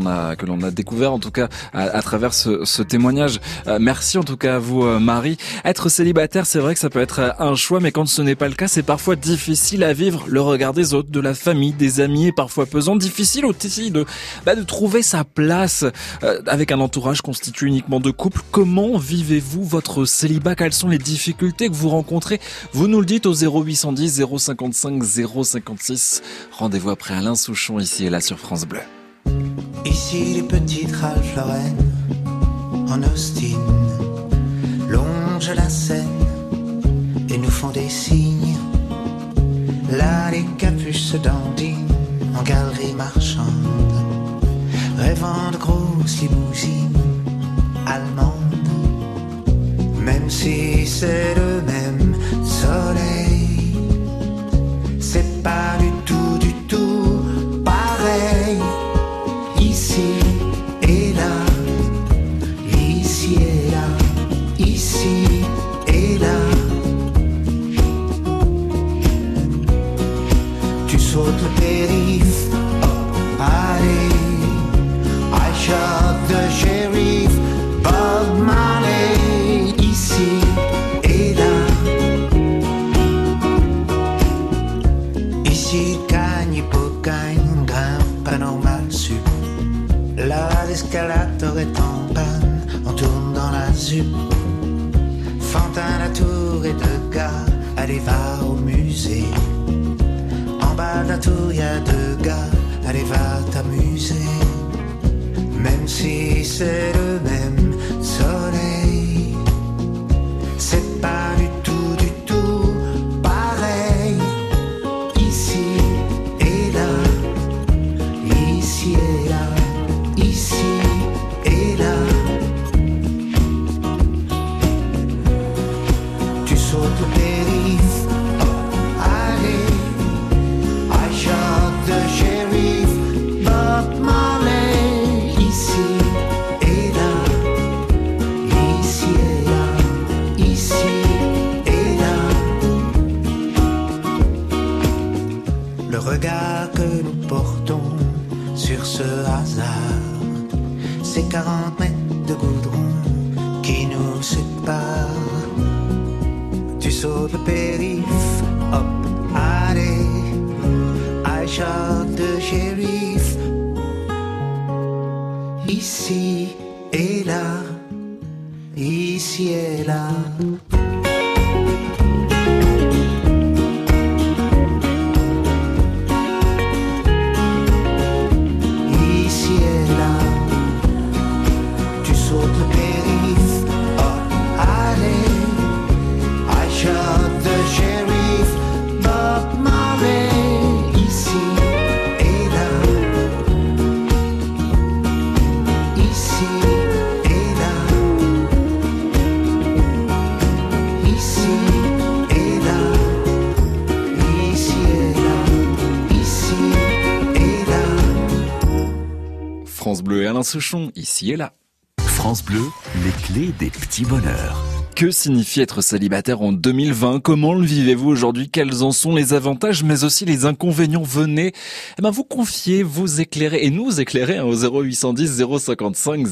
a découvert en tout cas à travers ce témoignage. Merci en tout cas à vous Marie. Être célibataire, c'est vrai que ça peut être un choix, mais quand ce n'est pas le cas, c'est parfois difficile à vivre. Le regard des autres, de la famille, des amis est parfois pesant. Difficile aussi de trouver sa place avec un entourage constitué uniquement de couples. Comment vivez-vous votre célibat? Quelles sont les difficultés que vous rencontrez Vous nous le dites au 0810 055 056. Rendez-vous après Alain Souchon, ici et là sur France Bleu. Ici les petites Ralph Lauren en Austin longent la Seine et nous font des signes. Là les capuches dandines en galerie marchande, rêvant de grosses limousines allemandes. Même si c'est le même soleil, c'est pas du tout pareil. Ici et là, ici et là, ici et là. Tu sautes le périph', oh, allez, I shot the sheriff, Bob Marley. Ici et là. Ici, cagne, pocagne, grimpe à normal sup. Là, l'escalator est en panne, on tourne dans la ZUP. Fantin, la tour et deux gars, allez va au musée. En bas de la tour, y'a deux gars, allez va t'amuser. Même si c'est le même soleil, c'est pas du tout pareil. Ici et là, ici et là, ici et là. Tu sautes le périph', oh, allez, I shot the sheriff, Bob Marley. Regard que nous portons sur ce hasard, ces 40 mètres de goudron qui nous séparent. Tu sautes le périph', hop, allez, I shot the sheriff. Ici et là, ici et là. Bleu et Alain Souchon, ici et là. France Bleu, les clés des petits bonheurs. Que signifie être célibataire en 2020? Comment le vivez-vous aujourd'hui? Quels en sont les avantages, mais aussi les inconvénients? Venez, eh ben, vous confier, vous éclairer et nous éclairer hein, au 0810 055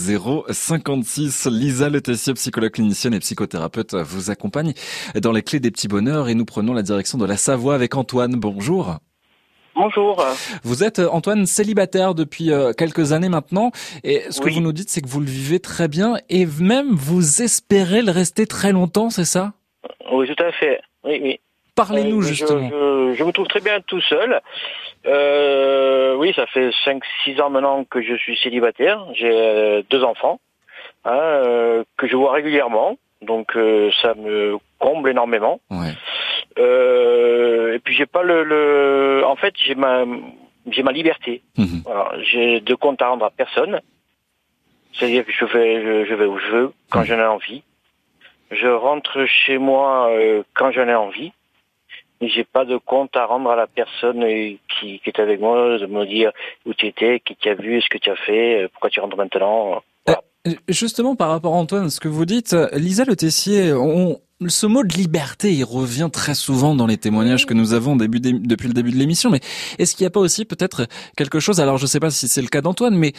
056. Lisa Letessier, psychologue clinicienne et psychothérapeute, vous accompagne dans les clés des petits bonheurs et nous prenons la direction de la Savoie avec Antoine. Bonjour. Bonjour. Vous êtes, Antoine, célibataire depuis quelques années maintenant. Et ce que vous nous dites, c'est que vous le vivez très bien et même vous espérez le rester très longtemps, c'est ça? Oui, tout à fait. Oui, oui. Parlez-nous justement. Je me trouve très bien tout seul. Oui, ça fait 5-6 ans maintenant que je suis célibataire. J'ai deux enfants hein, que je vois régulièrement. Donc ça me comble énormément. Ouais. Et puis j'ai pas le... En fait, j'ai ma liberté. Mmh. Alors, j'ai de compte à rendre à personne. C'est-à-dire que je vais où je veux, quand j'en ai envie. Je rentre chez moi quand j'en ai envie. Et j'ai pas de compte à rendre à la personne qui est avec moi, de me dire où tu étais, qui t'as vu, ce que tu as fait, pourquoi tu rentres maintenant. Voilà. Justement, par rapport à Antoine, ce que vous dites, Lisa Letessier, ce mot de liberté, il revient très souvent dans les témoignages que nous avons depuis le début de l'émission, mais est-ce qu'il n'y a pas aussi peut-être quelque chose, alors je ne sais pas si c'est le cas d'Antoine, mais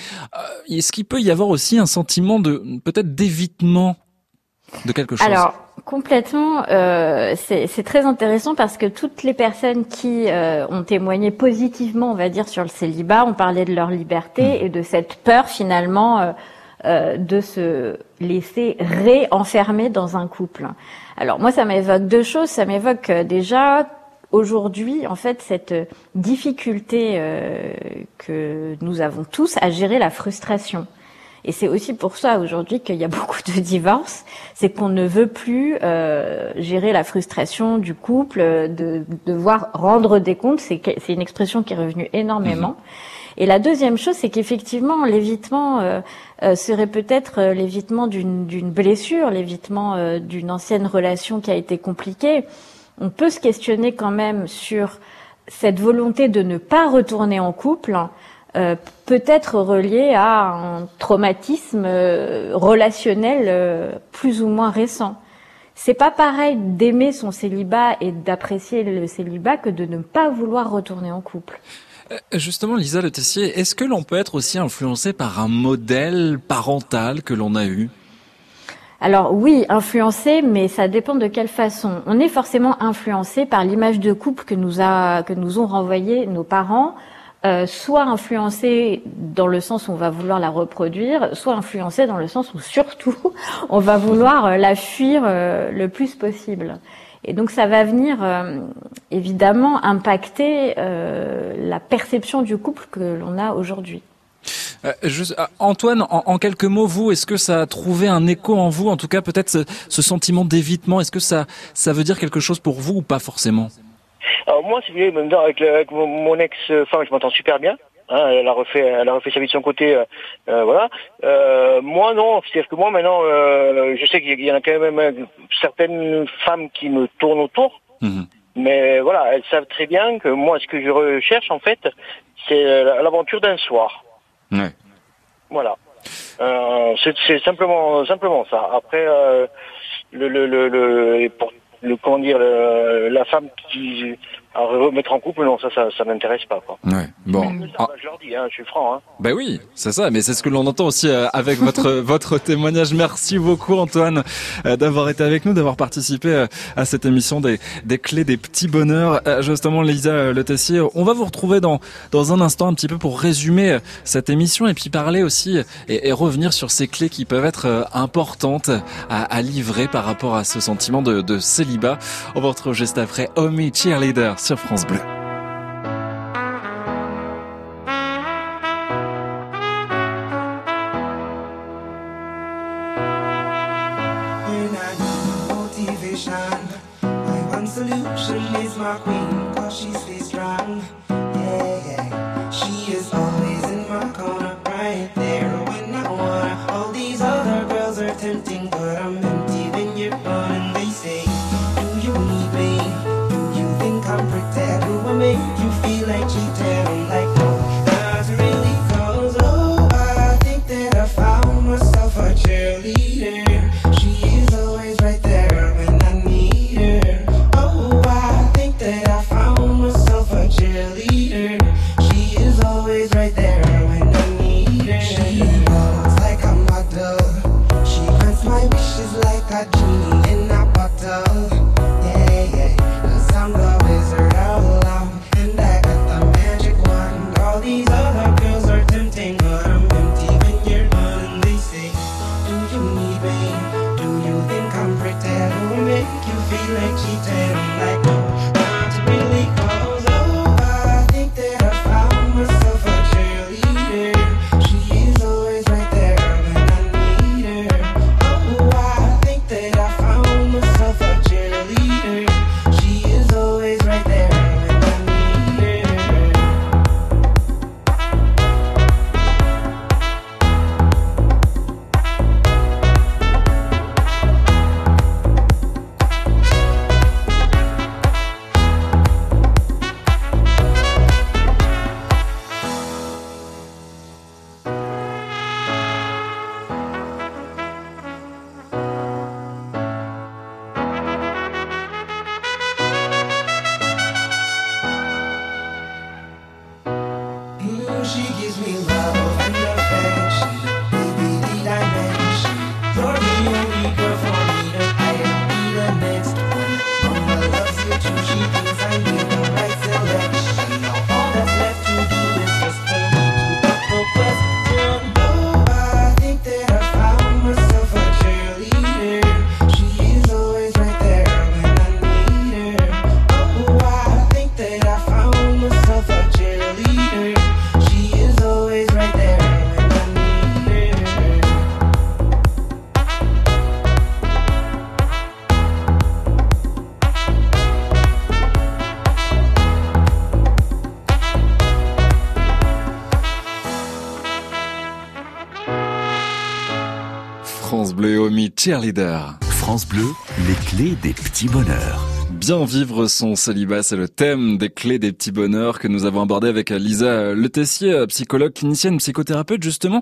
est-ce qu'il peut y avoir aussi un sentiment de peut-être d'évitement de quelque chose? Alors complètement, c'est très intéressant parce que toutes les personnes qui ont témoigné positivement, on va dire, sur le célibat, ont parlé de leur liberté et de cette peur finalement de se laisser ré-enfermer dans un couple. Alors moi, ça m'évoque deux choses. Ça m'évoque déjà aujourd'hui, en fait, cette difficulté que nous avons tous à gérer la frustration. Et c'est aussi pour ça aujourd'hui qu'il y a beaucoup de divorces, c'est qu'on ne veut plus gérer la frustration du couple, de devoir rendre des comptes, c'est une expression qui est revenue énormément. Et la deuxième chose, c'est qu'effectivement, l'évitement serait peut-être l'évitement d'une blessure, l'évitement d'une ancienne relation qui a été compliquée. On peut se questionner quand même sur cette volonté de ne pas retourner en couple, peut-être relié à un traumatisme relationnel plus ou moins récent. C'est pas pareil d'aimer son célibat et d'apprécier le célibat que de ne pas vouloir retourner en couple. Justement, Lisa Letessier, est-ce que l'on peut être aussi influencé par un modèle parental que l'on a eu ? Alors oui, influencé, mais ça dépend de quelle façon. On est forcément influencé par l'image de couple que nous ont renvoyé nos parents, soit influencé dans le sens où on va vouloir la reproduire, soit influencé dans le sens où surtout on va vouloir la fuir le plus possible. Et donc ça va venir évidemment impacter la perception du couple que l'on a aujourd'hui. Antoine, en quelques mots, vous, est-ce que ça a trouvé un écho en vous, en tout cas peut-être ce sentiment d'évitement, est-ce que ça veut dire quelque chose pour vous ou pas forcément ? Alors moi, c'est même temps avec mon ex-femme, je m'entends super bien. Hein, elle a refait sa vie de son côté, voilà. Moi non, c'est-à-dire que moi maintenant, je sais qu'il y en a quand même certaines femmes qui me tournent autour, mais voilà, elles savent très bien que moi, ce que je recherche en fait, c'est l'aventure d'un soir. Ouais. Voilà. C'est simplement ça. Après, comment dire, la femme qui à remettre en couple, non, ça m'intéresse pas, quoi. Ouais. Bon. Je leur dis, hein, je suis franc, hein. Ben oui, c'est ça, mais c'est ce que l'on entend aussi avec votre témoignage. Merci beaucoup, Antoine, d'avoir été avec nous, d'avoir participé à cette émission des clés des petits bonheurs. Justement, Lisa Letessier, on va vous retrouver dans un instant un petit peu pour résumer cette émission et puis parler aussi et revenir sur ces clés qui peuvent être importantes à livrer par rapport à ce sentiment de célibat. On vous retrouve juste après Homie Cheerleader sur France Bleu. In a new motivation, my one solution is my queen, cause she stays strong. Yeah, yeah, she is always in my corner, right there when I wanna. All these other girls are tempting, but I'm empty when you're gone, and they say, do you need me? Do you think I'm pretend? Do I make you feel like cheating? I'm like, no, that's really cause, oh, I think that I found myself a cheerleader. She is always right there when I need her. Oh, I think that I found myself a cheerleader. She is always right there when I need her. She looks like a model. She grants my wishes like a genie in a bottle. Yeah, yeah, cause I'm the wizard all along, and I got the magic wand. All these other girls are tempting, but I'm empty when you're gone, and they say, do you need me? Do you think I'm pretty? Do I make you feel like cheating? I'm like, no, not really, cause oh, I think that I found myself a cheerleader. She is always right there when I need her. Oh, I think that I found myself a cheerleader. She is always right there when I need her. cheerleader. France Bleu, les clés des petits bonheurs. Bien vivre son célibat, c'est le thème des clés des petits bonheurs que nous avons abordé avec Lisa Letessier, psychologue, clinicienne, psychothérapeute justement.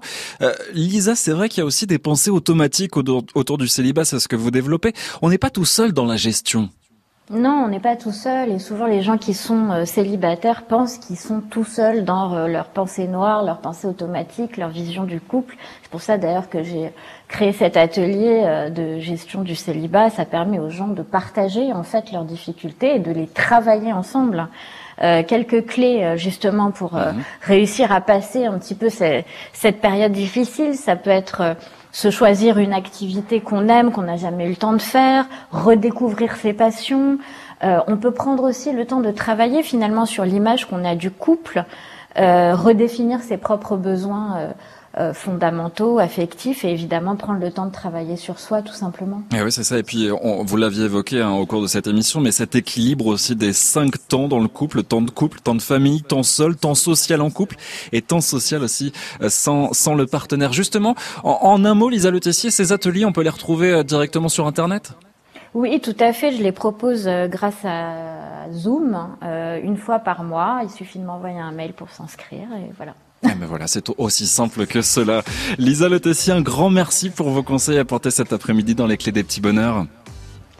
Lisa, c'est vrai qu'il y a aussi des pensées automatiques autour du célibat, c'est ce que vous développez. On n'est pas tout seul dans la gestion. Non, on n'est pas tout seul et souvent les gens qui sont célibataires pensent qu'ils sont tout seuls dans leur pensée noire, leur pensée automatique, leur vision du couple. C'est pour ça d'ailleurs que j'ai créé cet atelier de gestion du célibat. Ça permet aux gens de partager en fait leurs difficultés et de les travailler ensemble. Quelques clés justement pour réussir à passer un petit peu cette période difficile. Ça peut être se choisir une activité qu'on aime, qu'on n'a jamais eu le temps de faire, redécouvrir ses passions. On peut prendre aussi le temps de travailler finalement sur l'image qu'on a du couple, redéfinir ses propres besoins fondamentaux, affectifs, et évidemment prendre le temps de travailler sur soi tout simplement. Et oui, c'est ça. Et puis vous l'aviez évoqué au cours de cette émission, mais cet équilibre aussi des 5 temps dans le couple, temps de famille, temps seul, temps social en couple et temps social aussi sans le partenaire. Justement, en un mot, Lisa Letessier, ces ateliers, on peut les retrouver directement sur Internet ? Oui, tout à fait. Je les propose grâce à Zoom une fois par mois. Il suffit de m'envoyer un mail pour s'inscrire et voilà. Ah ben voilà, c'est aussi simple que cela. Lisa Letessier, un grand merci pour vos conseils apportés cet après-midi dans les clés des petits bonheurs.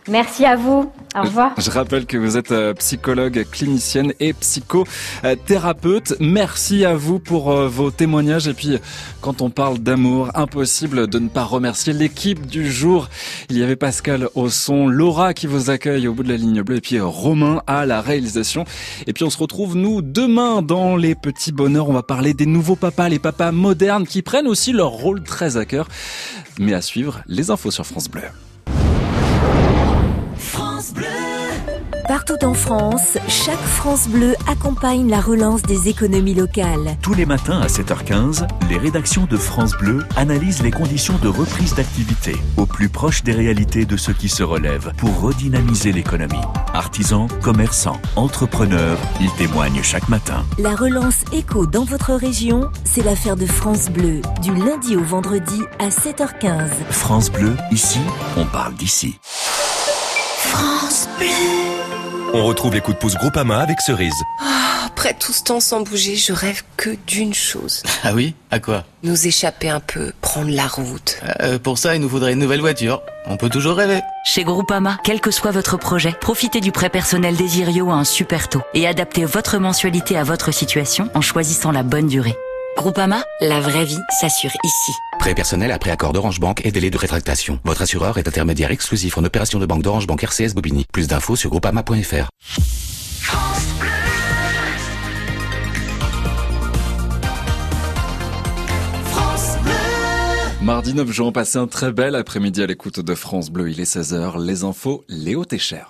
Merci à vous. Au revoir. Je rappelle que vous êtes psychologue, clinicienne et psychothérapeute. Merci à vous pour vos témoignages. Et puis, quand on parle d'amour, impossible de ne pas remercier l'équipe du jour. Il y avait Pascal au son, Laura qui vous accueille au bout de la ligne bleue, et puis Romain à la réalisation. Et puis, on se retrouve, nous, demain dans les petits bonheurs. On va parler des nouveaux papas, les papas modernes qui prennent aussi leur rôle très à cœur. Mais à suivre, les infos sur France Bleu. Partout en France, chaque France Bleu accompagne la relance des économies locales. Tous les matins à 7h15, les rédactions de France Bleu analysent les conditions de reprise d'activité au plus proche des réalités de ceux qui se relèvent pour redynamiser l'économie. Artisans, commerçants, entrepreneurs, ils témoignent chaque matin. La relance éco dans votre région, c'est l'affaire de France Bleu, du lundi au vendredi à 7h15. France Bleu, ici, on parle d'ici. France Bleu. On retrouve les coups de pouce Groupama avec Cerise. Après tout ce temps sans bouger, je rêve que d'une chose. Ah oui? À quoi? Nous échapper un peu, prendre la route. Pour ça, il nous faudrait une nouvelle voiture. On peut toujours rêver. Chez Groupama, quel que soit votre projet, profitez du prêt personnel Désirio à un super taux et adaptez votre mensualité à votre situation en choisissant la bonne durée. Groupama, la vraie vie s'assure ici. Prêt personnel après accord d'Orange Banque et délai de rétractation. Votre assureur est intermédiaire exclusif en opération de banque d'Orange Banque RCS Bobigny. Plus d'infos sur groupama.fr. Mardi 9 juin, passez un très bel après-midi à l'écoute de France Bleu. Il est 16h. Les infos, Léo Técher.